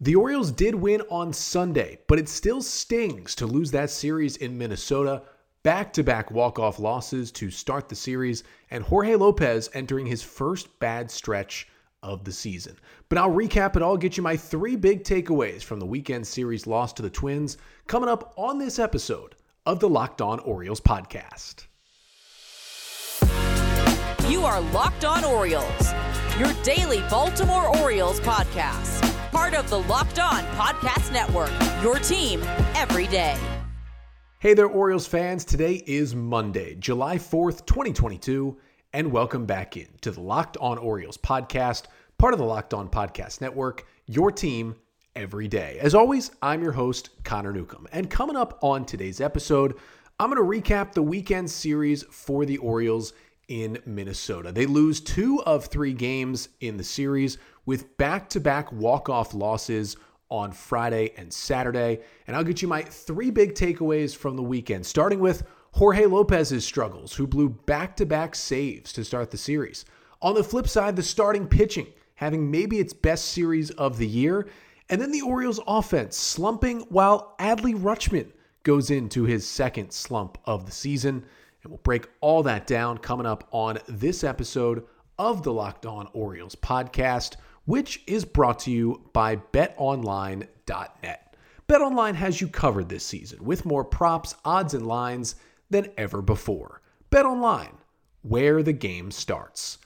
The Orioles did win on Sunday, but it still stings to lose that series in Minnesota. Back-to-back walk-off losses to start the series, and Jorge Lopez entering his first bad stretch of the season. But I'll recap it all, get you my three big takeaways from the weekend series loss to the Twins coming up on this episode of the Locked On Orioles podcast. You are Locked On Orioles, your daily Baltimore Orioles podcast. Part of the Locked On Podcast Network, your team every day. Hey there, Orioles fans. Today is Monday, July 4th, 2022, and welcome back in to the Locked On Orioles podcast, part of the Locked On Podcast Network, your team every day. As always, I'm your host, Connor Newcomb, and coming up on today's episode, I'm going to recap the weekend series for the Orioles in Minnesota. They lose 2 of 3 games in the series with back-to-back walk-off losses on Friday and Saturday, and I'll get you my 3 big takeaways from the weekend, starting with Jorge Lopez's struggles, who blew back-to-back saves to start the series. On the flip side, the starting pitching, having maybe its best series of the year, and then the Orioles' offense slumping while Adley Rutschman goes into his second slump of the season, and we'll break all that down coming up on this episode of the Locked On Orioles podcast, which is brought to you by BetOnline.net. BetOnline has you covered this season with more props, odds, and lines than ever before. BetOnline, where the game starts.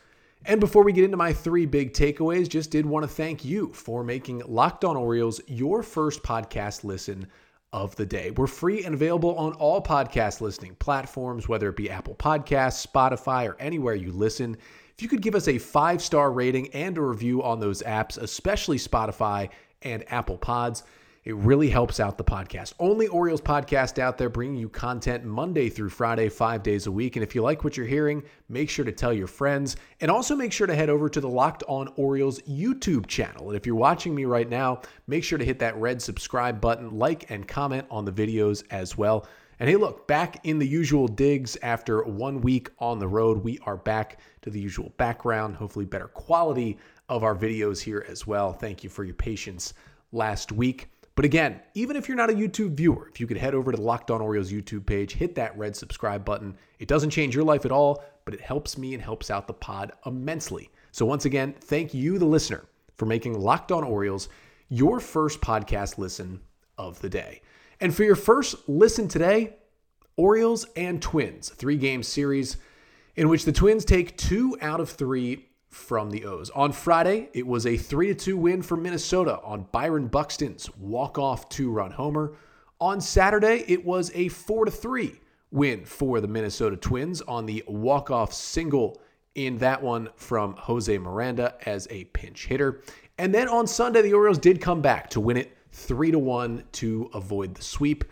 And before we get into my 3 big takeaways, just did want to thank you for making Locked On Orioles your first podcast listen of the day. We're free and available on all podcast listening platforms, whether it be Apple Podcasts, Spotify, or anywhere you listen. If you could give us a 5-star rating and a review on those apps, especially Spotify and Apple Pods, it really helps out the podcast. Only Orioles podcast out there, bringing you content Monday through Friday, 5 days a week. And if you like what you're hearing, make sure to tell your friends. And also make sure to head over to the Locked On Orioles YouTube channel. And if you're watching me right now, make sure to hit that red subscribe button, like and comment on the videos as well. And hey, look, back in the usual digs after 1 week on the road. We are back to the usual background, hopefully better quality of our videos here as well. Thank you for your patience last week. But again, even if you're not a YouTube viewer, if you could head over to the Locked On Orioles YouTube page, hit that red subscribe button. It doesn't change your life at all, but it helps me and helps out the pod immensely. So once again, thank you, the listener, for making Locked On Orioles your first podcast listen of the day. And for your first listen today, Orioles and Twins, 3-game series in which the Twins take 2 out of 3 from the O's. On Friday, it was a 3-2 win for Minnesota on Byron Buxton's walk-off 2-run homer. On Saturday, it was a 4-3 win for the Minnesota Twins on the walk-off single in that one from Jose Miranda as a pinch hitter. And then on Sunday, the Orioles did come back to win it 3-1 to avoid the sweep.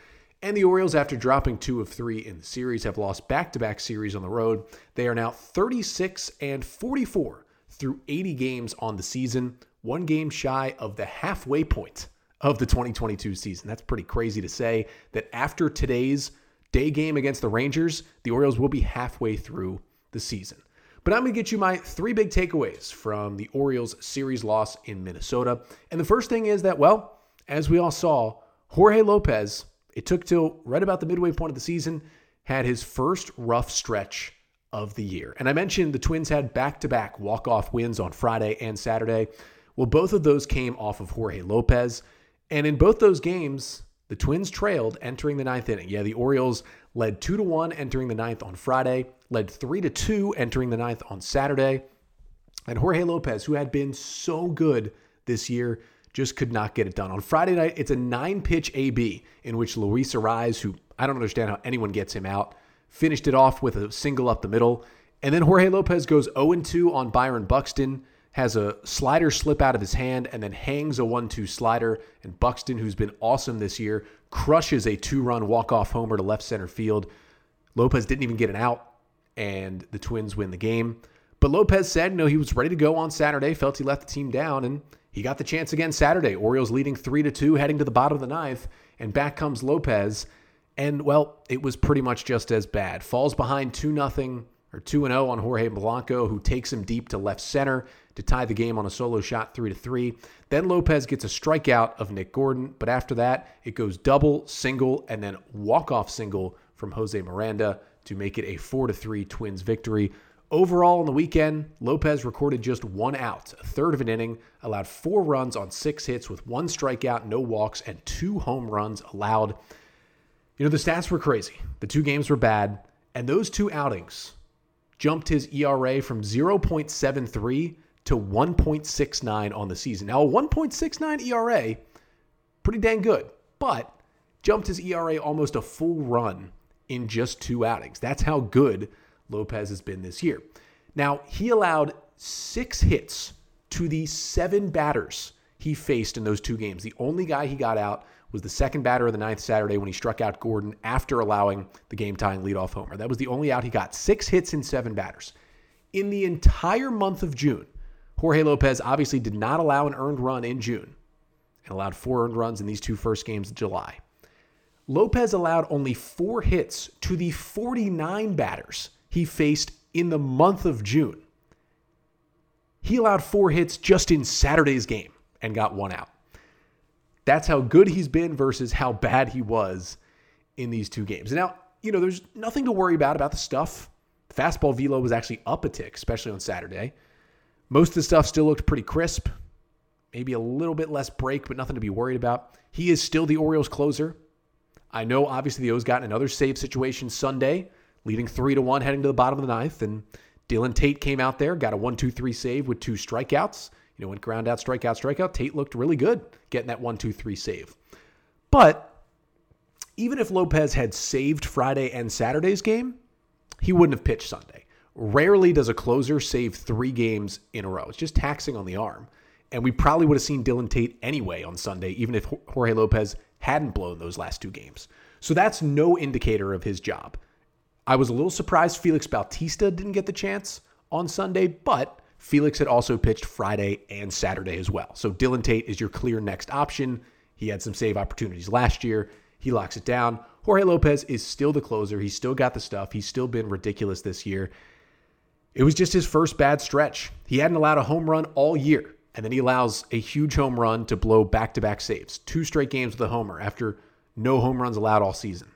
And the Orioles, after dropping 2 of 3 in the series, have lost back-to-back series on the road. They are now 36-44 through 80 games on the season, 1 game shy of the halfway point of the 2022 season. That's pretty crazy to say that after today's day game against the Rangers, the Orioles will be halfway through the season. But I'm going to get you my 3 big takeaways from the Orioles series loss in Minnesota. And the first thing is that, well, as we all saw, Jorge Lopez, it took till right about the midway point of the season, had his first rough stretch of the year. And I mentioned the Twins had back-to-back walk-off wins on Friday and Saturday. Well, both of those came off of Jorge Lopez. And in both those games, the Twins trailed entering the 9th inning. Yeah, the Orioles led 2-1 entering the 9th on Friday, led 3-2 entering the 9th on Saturday. And Jorge Lopez, who had been so good this year, just could not get it done. On Friday night, it's a 9-pitch AB in which Luis Ariza, who I don't understand how anyone gets him out, finished it off with a single up the middle. And then Jorge Lopez goes 0-2 on Byron Buxton, has a slider slip out of his hand, and then hangs a 1-2 slider. And Buxton, who's been awesome this year, crushes a 2-run walk-off homer to left center field. Lopez didn't even get an out, and the Twins win the game. But Lopez said, no, he was ready to go on Saturday, felt he left the team down, and he got the chance again Saturday. Orioles leading 3-2, heading to the bottom of the 9th, and back comes Lopez. And, well, it was pretty much just as bad. Falls behind 2-0 on Jorge Blanco, who takes him deep to left center, to tie the game on a solo shot 3-3. Then Lopez gets a strikeout of Nick Gordon, but after that, it goes double, single, and then walk-off single from Jose Miranda to make it a 4-3 Twins victory. Overall, on the weekend, Lopez recorded just one out, a third of an inning, allowed 4 runs on 6 hits with 1 strikeout, no walks, and 2 home runs allowed. You know, the stats were crazy. The 2 games were bad, and those 2 outings jumped his ERA from 0.73 to 1.69 on the season. Now, a 1.69 ERA, pretty dang good, but jumped his ERA almost a full run in just 2 outings. That's how good Lopez has been this year. Now, he allowed 6 hits to the 7 batters he faced in those 2 games. The only guy he got out was the second batter of the ninth Saturday when he struck out Gordon after allowing the game-tying leadoff homer. That was the only out he got. 6 hits in 7 batters. In the entire month of June, Jorge Lopez obviously did not allow an earned run in June and allowed 4 earned runs in these 2 first games of July. Lopez allowed only 4 hits to the 49 batters he faced in the month of June. He allowed 4 hits just in Saturday's game and got 1 out. That's how good he's been versus how bad he was in these 2 games. Now, you know, there's nothing to worry about the stuff. Fastball velo was actually up a tick, especially on Saturday. Most of the stuff still looked pretty crisp. Maybe a little bit less break, but nothing to be worried about. He is still the Orioles closer. I know, obviously, the O's got another save situation Sunday, leading 3-1 heading to the bottom of the ninth. And Dylan Tate came out there, got a 1-2-3 save with 2 strikeouts. You know, went ground out, strikeout, strikeout. Tate looked really good getting that 1-2-3 save. But even if Lopez had saved Friday and Saturday's game, he wouldn't have pitched Sunday. Rarely does a closer save 3 games in a row. It's just taxing on the arm. And we probably would have seen Dylan Tate anyway on Sunday, even if Jorge Lopez hadn't blown those last 2 games. So that's no indicator of his job. I was a little surprised Felix Bautista didn't get the chance on Sunday, but Felix had also pitched Friday and Saturday as well. So Dylan Tate is your clear next option. He had some save opportunities last year. He locks it down. Jorge Lopez is still the closer. He's still got the stuff. He's still been ridiculous this year. It was just his first bad stretch. He hadn't allowed a home run all year, and then he allows a huge home run to blow back-to-back saves. 2 straight games with a homer after no home runs allowed all season.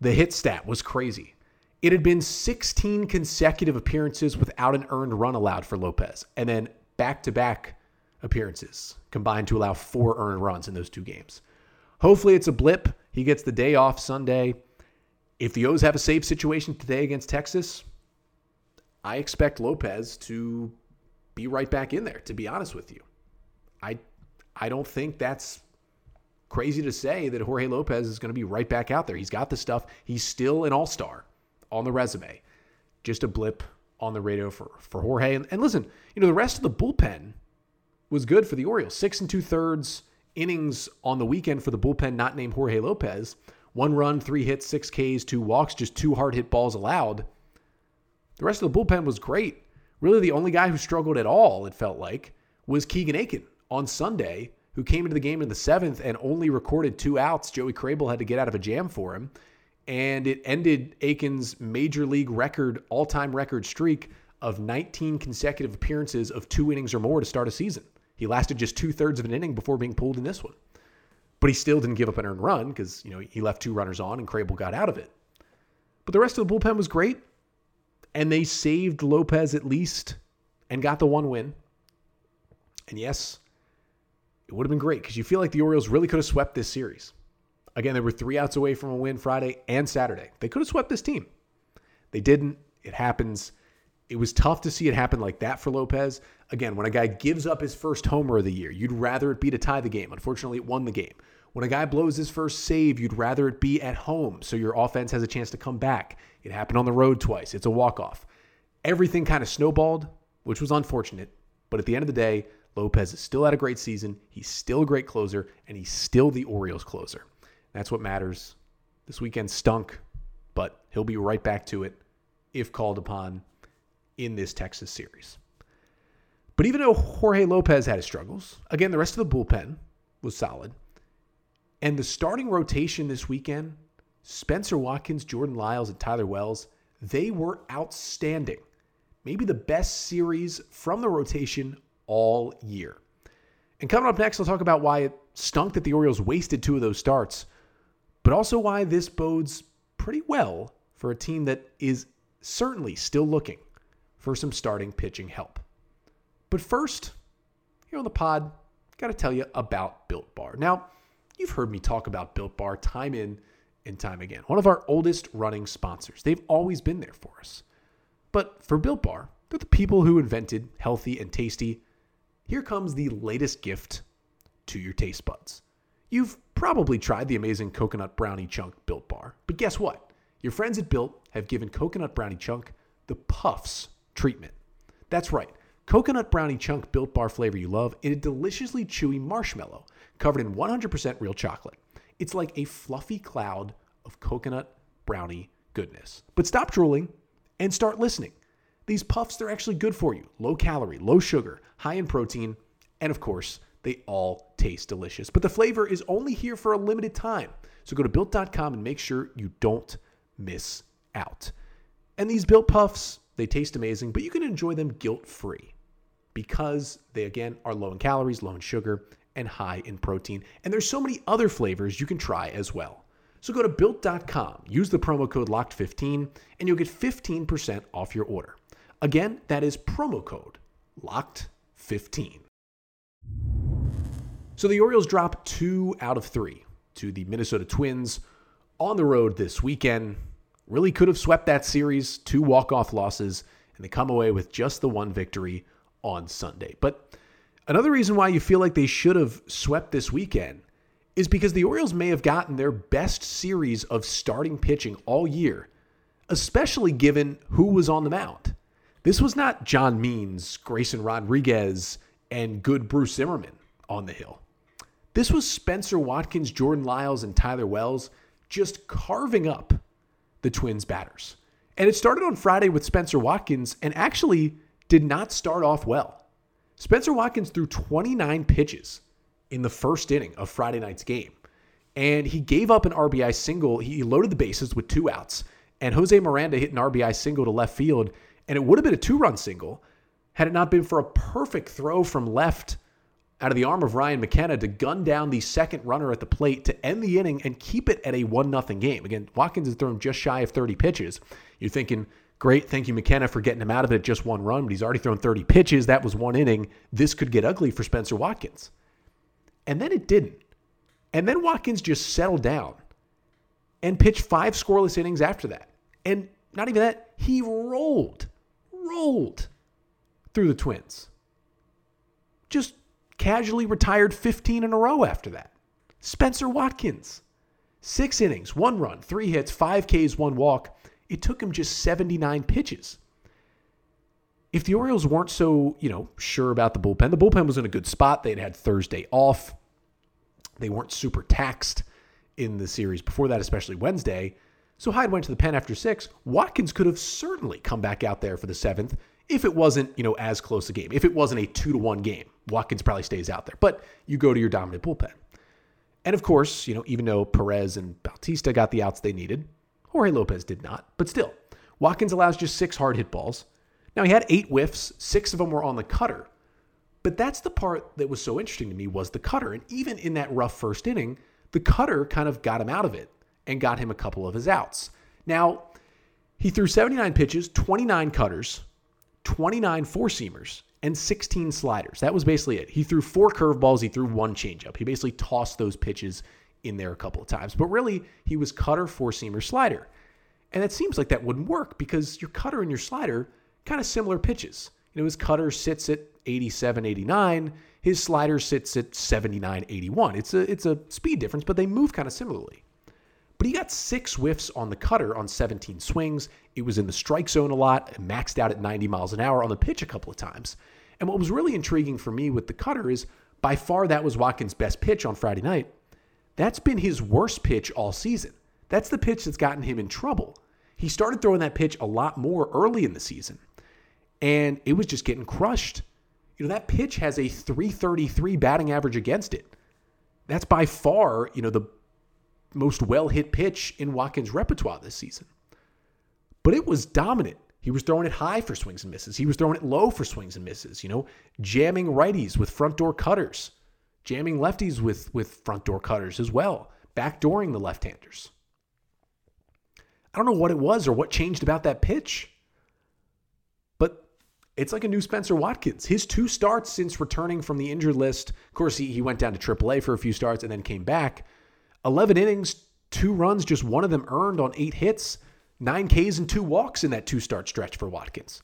The hit stat was crazy. It had been 16 consecutive appearances without an earned run allowed for Lopez, and then back-to-back appearances combined to allow 4 earned runs in those 2 games. Hopefully it's a blip. He gets the day off Sunday. If the O's have a save situation today against Texas, I expect Lopez to be right back in there, to be honest with you. I don't think that's crazy to say that Jorge Lopez is going to be right back out there. He's got the stuff. He's still an all-star on the resume. Just a blip on the radar for Jorge. And listen, you know, the rest of the bullpen was good for the Orioles. 6 2/3 innings on the weekend for the bullpen not named Jorge Lopez. 1 run, 3 hits, 6 Ks, 2 walks, just 2 hard hit balls allowed. The rest of the bullpen was great. Really the only guy who struggled at all, it felt like, was Keegan Akin on Sunday, who came into the game in the 7th and only recorded 2 outs. Joey Crable had to get out of a jam for him. And it ended Akin's major league record, all-time record streak of 19 consecutive appearances of 2 innings or more to start a season. He lasted just 2/3 of an inning before being pulled in this one. But he still didn't give up an earned run because, you know, he left 2 runners on and Crable got out of it. But the rest of the bullpen was great, and they saved Lopez at least and got the 1 win. And yes, it would have been great because you feel like the Orioles really could have swept this series. Again, they were 3 outs away from a win Friday and Saturday. They could have swept this team. They didn't. It happens. It was tough to see it happen like that for Lopez. Again, when a guy gives up his first homer of the year, you'd rather it be to tie the game. Unfortunately, it won the game. When a guy blows his first save, you'd rather it be at home so your offense has a chance to come back. It happened on the road twice. It's a walk-off. Everything kind of snowballed, which was unfortunate. But at the end of the day, Lopez is still had a great season. He's still a great closer, and he's still the Orioles closer. That's what matters. This weekend stunk, but he'll be right back to it if called upon in this Texas series. But even though Jorge Lopez had his struggles, again, the rest of the bullpen was solid. And the starting rotation this weekend, Spencer Watkins, Jordan Lyles, and Tyler Wells, they were outstanding. maybe the best series from the rotation all year. And coming up next, I'll talk about why it stunk that the Orioles wasted two of those starts, but also why this bodes pretty well for a team that is certainly still looking for some starting pitching help. But first, here on the pod, got to tell you about Built Bar. Now, you've heard me talk about Built Bar time in and time again. One of our oldest running sponsors. They've always been there for us. But for Built Bar, they're the people who invented healthy and tasty. Here comes the latest gift to your taste buds. You've probably tried the amazing Coconut Brownie Chunk Built Bar, but guess what? Your friends at Built have given Coconut Brownie Chunk the Puffs treatment. That's right. Coconut Brownie Chunk Built Bar flavor you love in a deliciously chewy marshmallow covered in 100% real chocolate. It's like a fluffy cloud of coconut brownie goodness. But stop drooling and start listening. These puffs, they're actually good for you. Low calorie, low sugar, high in protein, and of course, they all taste delicious. But the flavor is only here for a limited time. So go to Built.com and make sure you don't miss out. And these Built Puffs, they taste amazing, but you can enjoy them guilt-free because they, again, are low in calories, low in sugar, and high in protein. And there's so many other flavors you can try as well. So go to Built.com, use the promo code LOCKED15, and you'll get 15% off your order. Again, that is promo code LOCKED15. So the Orioles drop 2 out of 3 to the Minnesota Twins on the road this weekend. Really could have swept that series, 2 walk-off losses, and they come away with just the 1 victory on Sunday. But another reason why you feel like they should have swept this weekend is because the Orioles may have gotten their best series of starting pitching all year, especially given who was on the mound. This was not John Means, Grayson Rodriguez, and good Bruce Zimmermann on the hill. This was Spencer Watkins, Jordan Lyles, and Tyler Wells just carving up the Twins batters. And it started on Friday with Spencer Watkins and actually did not start off well. Spencer Watkins threw 29 pitches in the first inning of Friday night's game. And he gave up an RBI single. He loaded the bases with 2 outs. And Jose Miranda hit an RBI single to left field. And it would have been a 2-run single had it not been for a perfect throw from left out of the arm of Ryan McKenna to gun down the second runner at the plate to end the inning and keep it at a 1-0 game. Again, Watkins has thrown just shy of 30 pitches. You're thinking, great, thank you, McKenna, for getting him out of it at just 1 run, but he's already thrown 30 pitches. That was 1 inning. This could get ugly for Spencer Watkins. And then it didn't. And then Watkins just settled down and pitched 5 scoreless innings after that. And not even that, he rolled through the Twins. Just casually retired 15 in a row after that. Spencer Watkins, 6 innings, 1 run, 3 hits, 5 Ks, 1 walk. It took him just 79 pitches. If the Orioles weren't so, sure about the bullpen was in a good spot. They'd had Thursday off. They weren't super taxed in the series before that, especially Wednesday. So Hyde went to the pen after 6. Watkins could have certainly come back out there for the 7th if it wasn't, as close a game. If it wasn't a 2-1 game, Watkins probably stays out there. But you go to your dominant bullpen. And of course, even though Perez and Bautista got the outs they needed, Jorge Lopez did not. But still, Watkins allows just 6 hard hit balls. Now, he had 8 whiffs. 6 of them were on the cutter. But that's the part that was so interesting to me was the cutter. And even in that rough first inning, the cutter kind of got him out of it and got him a couple of his outs. Now, he threw 79 pitches, 29 cutters, 29 four-seamers, and 16 sliders. That was basically it. He threw 4 curveballs. He threw 1 changeup. He basically tossed those pitches in there a couple of times. But really, he was cutter, four-seamer, slider. And it seems like that wouldn't work because your cutter and your slider, kind of similar pitches. His cutter sits at 87, 89. His slider sits at 79, 81. It's a speed difference, but they move kind of similarly. But he got 6 whiffs on the cutter on 17 swings. It was in the strike zone a lot, maxed out at 90 miles an hour on the pitch a couple of times. And what was really intriguing for me with the cutter is by far that was Watkins' best pitch on Friday night. That's been his worst pitch all season. That's the pitch that's gotten him in trouble. He started throwing that pitch a lot more early in the season, and it was just getting crushed. That pitch has a 333 batting average against it. That's by far, the most well-hit pitch in Watkins' repertoire this season. But it was dominant. He was throwing it high for swings and misses. He was throwing it low for swings and misses, you know, jamming righties with front door cutters, jamming lefties with front door cutters as well, backdooring the left-handers. I don't know what it was or what changed about that pitch, but it's like a new Spencer Watkins. His two starts since returning from the injured list, of course, he went down to AAA for a few starts and then came back. 11 innings, 2 runs, just one of them earned on 8 hits, 9 Ks and 2 walks in that 2-start stretch for Watkins.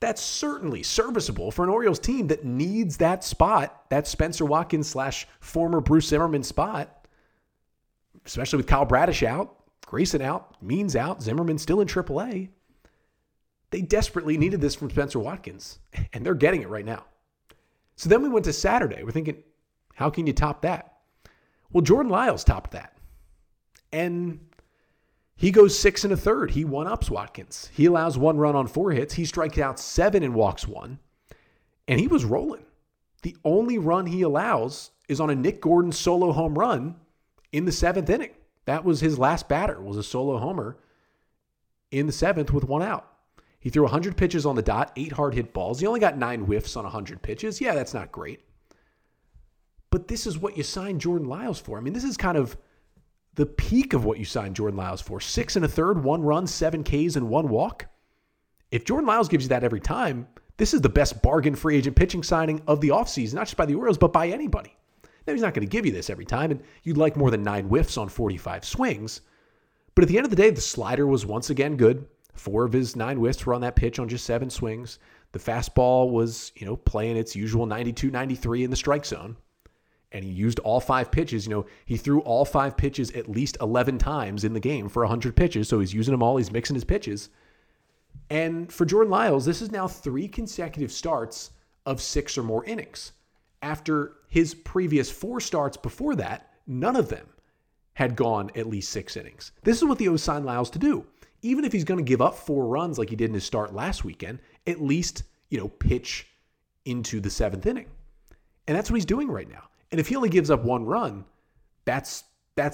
That's certainly serviceable for an Orioles team that needs that spot, that Spencer Watkins / former Bruce Zimmermann spot, especially with Kyle Bradish out, Grayson out, Means out, Zimmermann still in AAA. They desperately needed this from Spencer Watkins, and they're getting it right now. So then we went to Saturday. We're thinking, how can you top that? Well, Jordan Lyles topped that. And he goes 6 1/3. He one-ups Watkins. He allows 1 run on 4 hits. He strikes out 7 and walks 1. And he was rolling. The only run he allows is on a Nick Gordon solo home run in the 7th inning. That was his last batter, was a solo homer in the 7th with 1 out. He threw 100 pitches on the dot, 8 hard hit balls. He only got 9 whiffs on 100 pitches. Yeah, that's not great. But this is what you signed Jordan Lyles for. I mean, this is kind of the peak of what you signed Jordan Lyles for. 6 1/3, 1 run, 7 Ks, and 1 walk. If Jordan Lyles gives you that every time, this is the best bargain free agent pitching signing of the offseason, not just by the Orioles, but by anybody. Now, he's not going to give you this every time, and you'd like more than 9 whiffs on 45 swings. But at the end of the day, the slider was once again good. 4 of his 9 whiffs were on that pitch on just 7 swings. The fastball was, you know, playing its usual 92, 93 in the strike zone. And he used all 5 pitches. You know, he threw all 5 pitches at least 11 times in the game for 100 pitches. So he's using them all. He's mixing his pitches. And for Jordan Lyles, this is now 3 consecutive starts of 6 or more innings. After his previous 4 starts before that, none of them had gone at least 6 innings. This is what the O's signed Lyles to do. Even if he's going to give up 4 runs like he did in his start last weekend, at least, you know, pitch into the 7th inning. And that's what he's doing right now. And if he only gives up 1 run, that's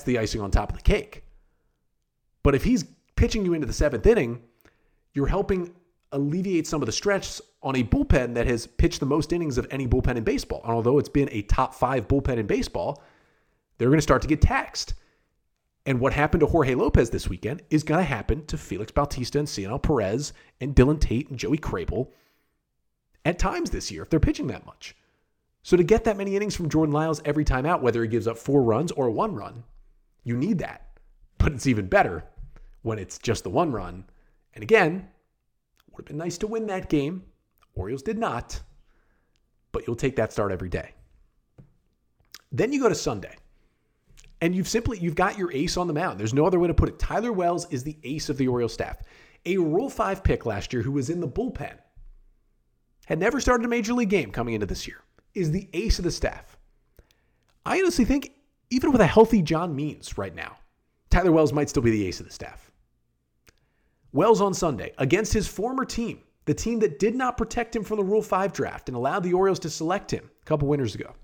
the icing on top of the cake. But if he's pitching you into the 7th inning, you're helping alleviate some of the stress on a bullpen that has pitched the most innings of any bullpen in baseball. And although it's been a top 5 bullpen in baseball, they're going to start to get taxed. And what happened to Jorge Lopez this weekend is going to happen to Felix Bautista and Cionel Perez and Dylan Tate and Joey Crable at times this year if they're pitching that much. So to get that many innings from Jordan Lyles every time out, whether he gives up 4 runs or 1 run, you need that. But it's even better when it's just the 1 run. And again, would have been nice to win that game. Orioles did not. But you'll take that start every day. Then you go to Sunday. And you've got your ace on the mound. There's no other way to put it. Tyler Wells is the ace of the Orioles staff. A Rule 5 pick last year who was in the bullpen. Had never started a major league game coming into this year. Is the ace of the staff. I honestly think even with a healthy John Means right now, Tyler Wells might still be the ace of the staff. Wells on Sunday against his former team, the team that did not protect him from the Rule 5 draft and allowed the Orioles to select him a couple winters ago.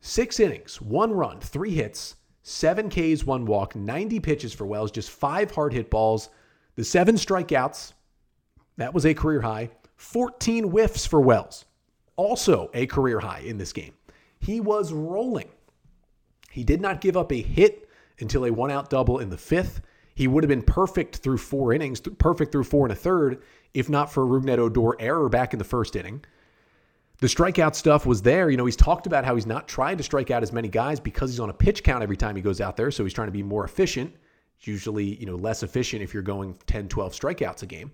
6 innings, 1 run, 3 hits, 7 Ks, 1 walk, 90 pitches for Wells, just 5 hard hit balls, the 7 strikeouts, that was a career high, 14 whiffs for Wells. Also a career high in this game. He was rolling. He did not give up a hit until a 1-out double in the 5th. He would have been perfect through 4 innings, perfect through 4 1/3, if not for a Rougned Odor error back in the 1st inning. The strikeout stuff was there. You know, he's talked about how he's not trying to strike out as many guys because he's on a pitch count every time he goes out there, so he's trying to be more efficient. It's usually, you know, less efficient if you're going 10, 12 strikeouts a game.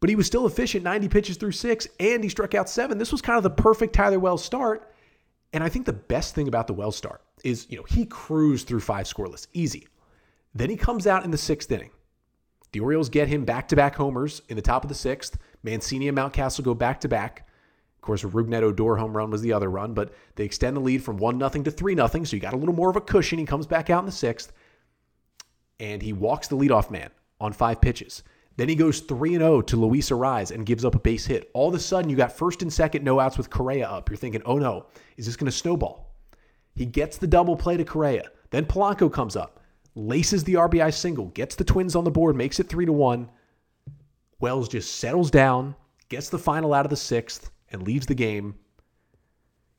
But he was still efficient, 90 pitches through 6, and he struck out 7. This was kind of the perfect Tyler Wells start. And I think the best thing about the Wells start is, you know, he cruised through 5 scoreless, easy. Then he comes out in the 6th inning. The Orioles get him back-to-back homers in the top of the 6th. Mancini and Mountcastle go back-to-back. Of course, a Rougned Odor home run was the other run, but they extend the lead from 1-0 to 3-0, so you got a little more of a cushion. He comes back out in the 6th, and he walks the leadoff man on 5 pitches. Then he goes 3-0 to Luis Arraez and gives up a base hit. All of a sudden, you got 1st and 2nd, no outs with Correa up. You're thinking, oh no, is this going to snowball? He gets the double play to Correa. Then Polanco comes up, laces the RBI single, gets the Twins on the board, makes it 3-1. Wells just settles down, gets the final out of the sixth, and leaves the game.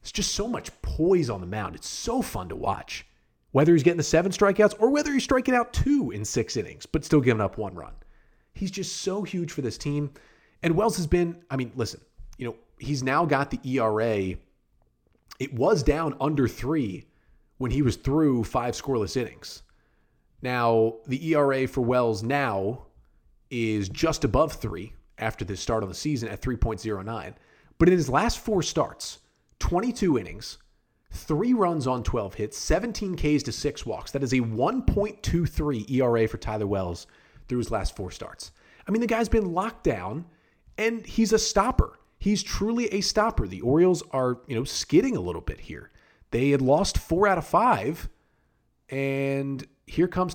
It's just so much poise on the mound. It's so fun to watch, whether he's getting the 7 strikeouts or whether he's striking out 2 in 6 innings, but still giving up 1 run. He's just so huge for this team. And Wells has been, I mean, listen, you know, he's now got the ERA. It was down under 3 when he was through 5 scoreless innings. Now, the ERA for Wells now is just above 3 after this start on the season at 3.09. But in his last 4 starts, 22 innings, 3 runs on 12 hits, 17 Ks to 6 walks. That is a 1.23 ERA for Tyler Wells through his last 4 starts. I mean, the guy's been locked down, and he's a stopper. He's truly a stopper. The Orioles are, you know, skidding a little bit here. They had lost 4 out of 5, and here comes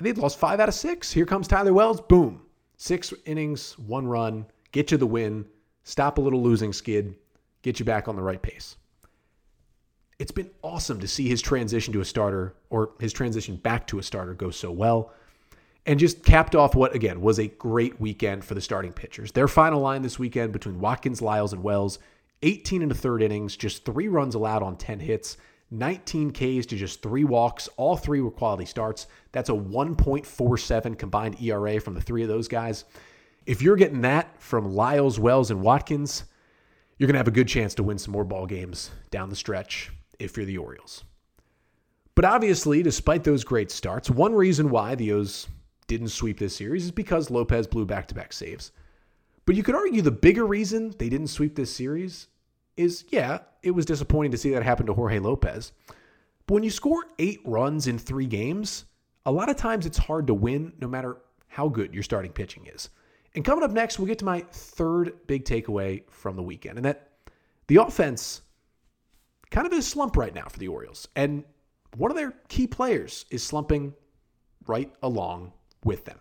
they'd lost 5 out of 6. Here comes Tyler Wells. Boom. 6 innings, 1 run, get you the win, stop a little losing skid, get you back on the right pace. It's been awesome to see his transition to a starter, or his transition back to a starter, go so well. And just capped off what, again, was a great weekend for the starting pitchers. Their final line this weekend between Watkins, Lyles, and Wells, 18 and a third innings, just 3 runs allowed on 10 hits, 19 Ks to just 3 walks. All 3 were quality starts. That's a 1.47 combined ERA from the 3 of those guys. If you're getting that from Lyles, Wells, and Watkins, you're going to have a good chance to win some more ball games down the stretch if you're the Orioles. But obviously, despite those great starts, one reason why the O's didn't sweep this series is because Lopez blew back-to-back saves. But you could argue the bigger reason they didn't sweep this series is, yeah, it was disappointing to see that happen to Jorge Lopez. But when you score 8 runs in 3 games, a lot of times it's hard to win no matter how good your starting pitching is. And coming up next, we'll get to my 3rd big takeaway from the weekend, and that the offense kind of in a slump right now for the Orioles. And one of their key players is slumping right along with them.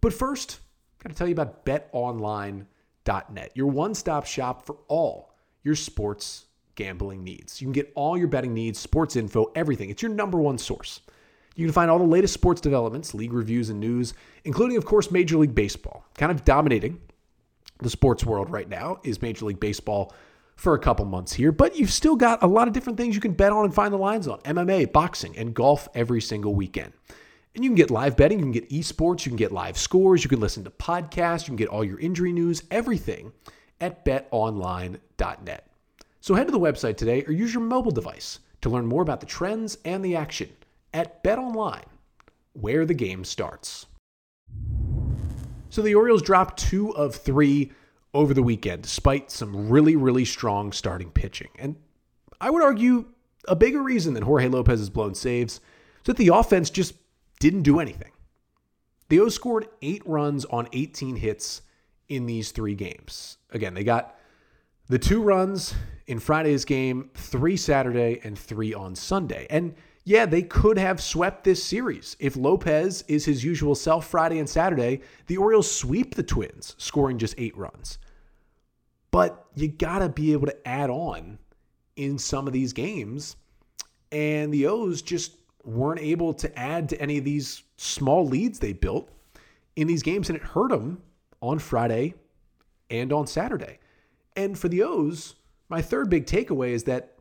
But first, I've got to tell you about betonline.net, your one-stop shop for all your sports gambling needs. You can get all your betting needs, sports info, everything. It's your number one source. You can find all the latest sports developments, league reviews and news, including, of course, Major League Baseball. Kind of dominating the sports world right now is Major League Baseball for a couple months here, but you've still got a lot of different things you can bet on and find the lines on. MMA, boxing, and golf every single weekend. And you can get live betting, you can get esports, you can get live scores, you can listen to podcasts, you can get all your injury news, everything at betonline.net. So head to the website today or use your mobile device to learn more about the trends and the action at BetOnline, where the game starts. So the Orioles dropped 2 of 3 over the weekend, despite some really, really strong starting pitching. And I would argue a bigger reason than Jorge Lopez's blown saves is that the offense just didn't do anything. The O's scored 8 runs on 18 hits in these 3 games. Again, they got the 2 runs in Friday's game, 3 Saturday, and 3 on Sunday. And yeah, they could have swept this series. If Lopez is his usual self Friday and Saturday, the Orioles sweep the Twins, scoring just 8 runs. But you got to be able to add on in some of these games. And the O's just weren't able to add to any of these small leads they built in these games, and it hurt them on Friday and on Saturday. And for the O's, my 3rd big takeaway is that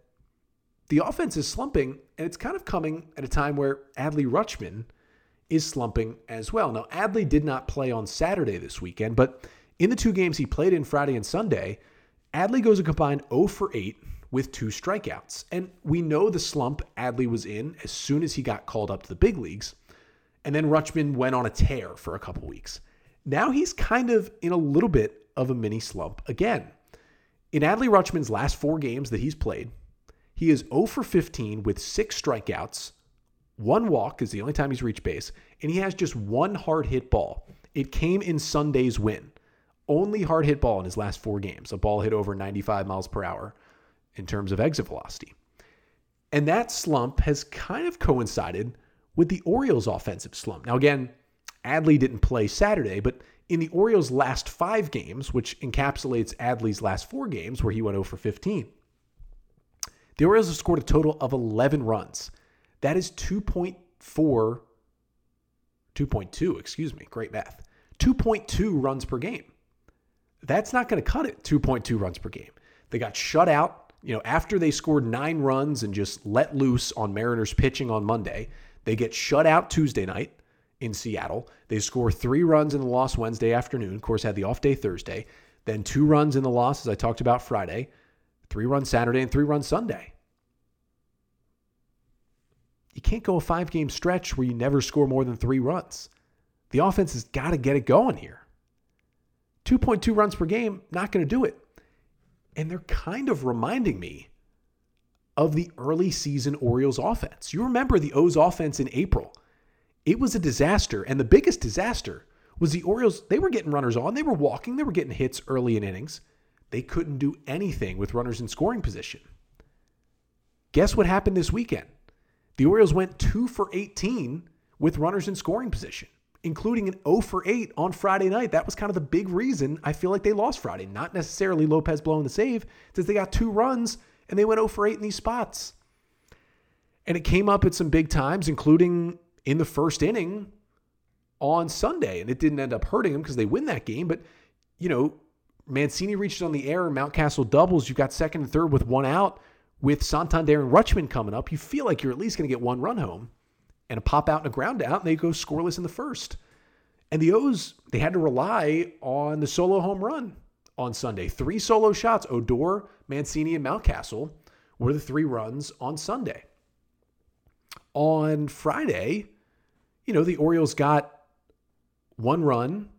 the offense is slumping, and it's kind of coming at a time where Adley Rutschman is slumping as well. Now, Adley did not play on Saturday this weekend, but in the 2 games he played in Friday and Sunday, Adley goes a combined 0 for 8 with 2 strikeouts. And we know the slump Adley was in as soon as he got called up to the big leagues. And then Rutschman went on a tear for a couple weeks. Now he's kind of in a little bit of a mini slump again. In Adley Rutschman's last 4 games that he's played, he is 0 for 15 with 6 strikeouts. 1 walk is the only time he's reached base. And he has just 1 hard hit ball. It came in Sunday's win. Only hard hit ball in his last 4 games. A ball hit over 95 miles per hour in terms of exit velocity. And that slump has kind of coincided with the Orioles' offensive slump. Now again, Adley didn't play Saturday, but in the Orioles' last 5 games, which encapsulates Adley's last 4 games where he went 0 for 15, the Orioles have scored a total of 11 runs. That is 2.2 runs per game. that's not going to cut it, 2.2 runs per game. They got shut out. You know, after they scored 9 runs and just let loose on Mariners pitching on Monday, they get shut out Tuesday night in Seattle. They score 3 runs in the loss Wednesday afternoon. Of course, had the off day Thursday. Then 2 runs in the loss, as I talked about, Friday. 3 runs Saturday and 3 runs Sunday. You can't go a 5-game stretch where you never score more than 3 runs. The offense has got to get it going here. 2.2 runs per game, not going to do it. And they're kind of reminding me of the early season Orioles offense. You remember the O's offense in April. It was a disaster, and the biggest disaster was the Orioles. They were getting runners on. They were walking. They were getting hits early in innings. They couldn't do anything with runners in scoring position. Guess what happened this weekend? The Orioles went 2-for-18 with runners in scoring position, including an 0-for-8 on Friday night. That was kind of the big reason I feel like they lost Friday. Not necessarily Lopez blowing the save, since they got 2 runs and they went 0-for-8 in these spots. And it came up at some big times, including in the first inning on Sunday. And it didn't end up hurting them because they win that game. But, you know, Mancini reaches on the error, Mountcastle doubles. You've got second and third with 1 out. With Santander and Rutschman coming up, you feel like you're at least going to get 1 run home. And a pop out and a ground out, and they go scoreless in the first. And the O's, they had to rely on the solo home run on Sunday. 3 solo shots, Odor, Mancini, and Mountcastle were the 3 runs on Sunday. On Friday, you know, the Orioles got 1 run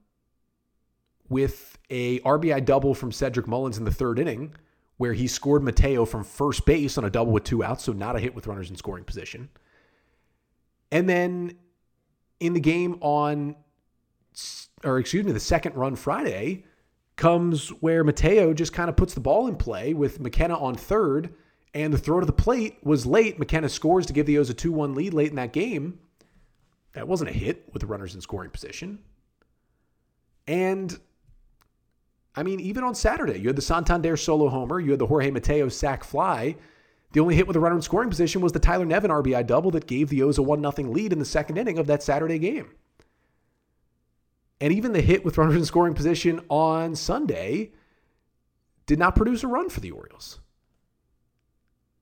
with a RBI double from Cedric Mullins in the third inning, where he scored Mateo from first base on a double with 2 outs, so not a hit with runners in scoring position. And then in the game on, the second run Friday comes where Mateo just kind of puts the ball in play with McKenna on third, and the throw to the plate was late. McKenna scores to give the O's a 2-1 lead late in that game. That wasn't a hit with the runners in scoring position. And, I mean, even on Saturday, you had the Santander solo homer, you had the Jorge Mateo sac fly. The only hit with a runner in scoring position was the Tyler Nevin RBI double that gave the O's a 1-0 lead in the second inning of that Saturday game. And even the hit with runners in scoring position on Sunday did not produce a run for the Orioles.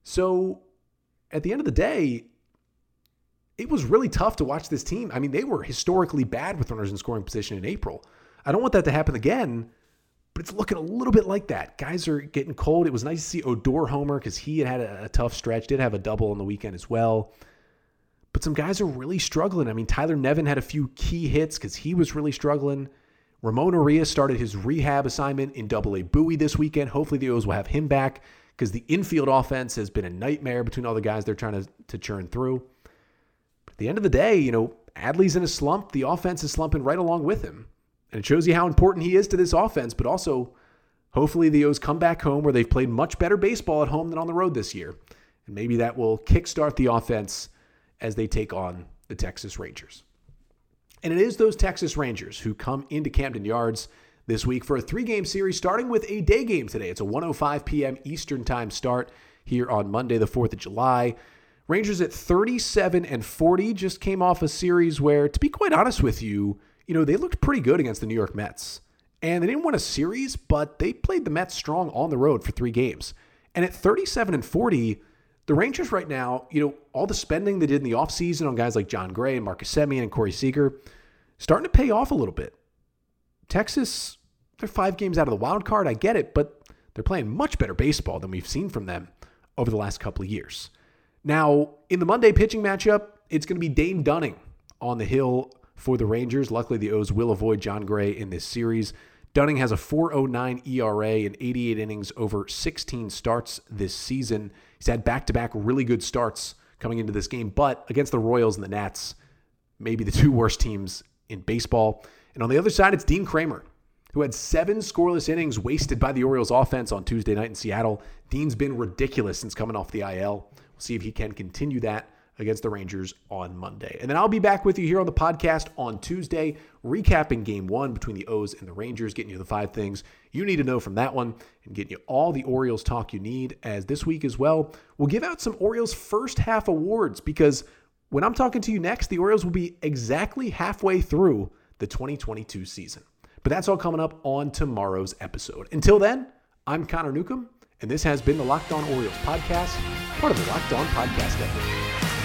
So at the end of the day, it was really tough to watch this team. I mean, they were historically bad with runners in scoring position in April. I don't want that to happen again, but it's looking a little bit like that. Guys are getting cold. It was nice to see Odor homer because he had a tough stretch, did have a double on the weekend as well. But some guys are really struggling. I mean, Tyler Nevin had a few key hits because he was really struggling. Ramón Urías started his rehab assignment in Double-A Bowie this weekend. Hopefully the O's will have him back because the infield offense has been a nightmare between all the guys they're trying to churn through. But at the end of the day, you know, Adley's in a slump. The offense is slumping right along with him. And it shows you how important he is to this offense, but also hopefully the O's come back home where they've played much better baseball at home than on the road this year. And maybe that will kickstart the offense as they take on the Texas Rangers. And it is those Texas Rangers who come into Camden Yards this week for a 3-game series, starting with a day game today. It's a 1:05 p.m. Eastern time start here on Monday, the 4th of July. Rangers at 37-40 just came off a series where, to be quite honest with you, you know, they looked pretty good against the New York Mets. And they didn't win a series, but they played the Mets strong on the road for 3 games. And at 37-40, the Rangers right now, you know, all the spending they did in the offseason on guys like John Gray and Marcus Semien and Corey Seager, starting to pay off a little bit. Texas, they're 5 games out of the wild card. I get it, but they're playing much better baseball than we've seen from them over the last couple of years. Now, in the Monday pitching matchup, it's going to be Dane Dunning on the hill for the Rangers. Luckily, the O's will avoid John Gray in this series. Dunning has a 4.09 ERA in 88 innings over 16 starts this season. He's had back-to-back really good starts coming into this game, but against the Royals and the Nats, maybe the 2 worst teams in baseball. And on the other side, it's Dean Kramer, who had 7 scoreless innings wasted by the Orioles offense on Tuesday night in Seattle. Dean's been ridiculous since coming off the IL. We'll see if he can continue that against the Rangers on Monday. And then I'll be back with you here on the podcast on Tuesday, recapping game 1 between the O's and the Rangers, getting you the 5 things you need to know from that one, and getting you all the Orioles talk you need. As this week as well, we'll give out some Orioles first half awards, because when I'm talking to you next, the Orioles will be exactly halfway through the 2022 season. But that's all coming up on tomorrow's episode. Until then, I'm Connor Newcomb, and this has been the Locked On Orioles podcast, part of the Locked On Podcast Network.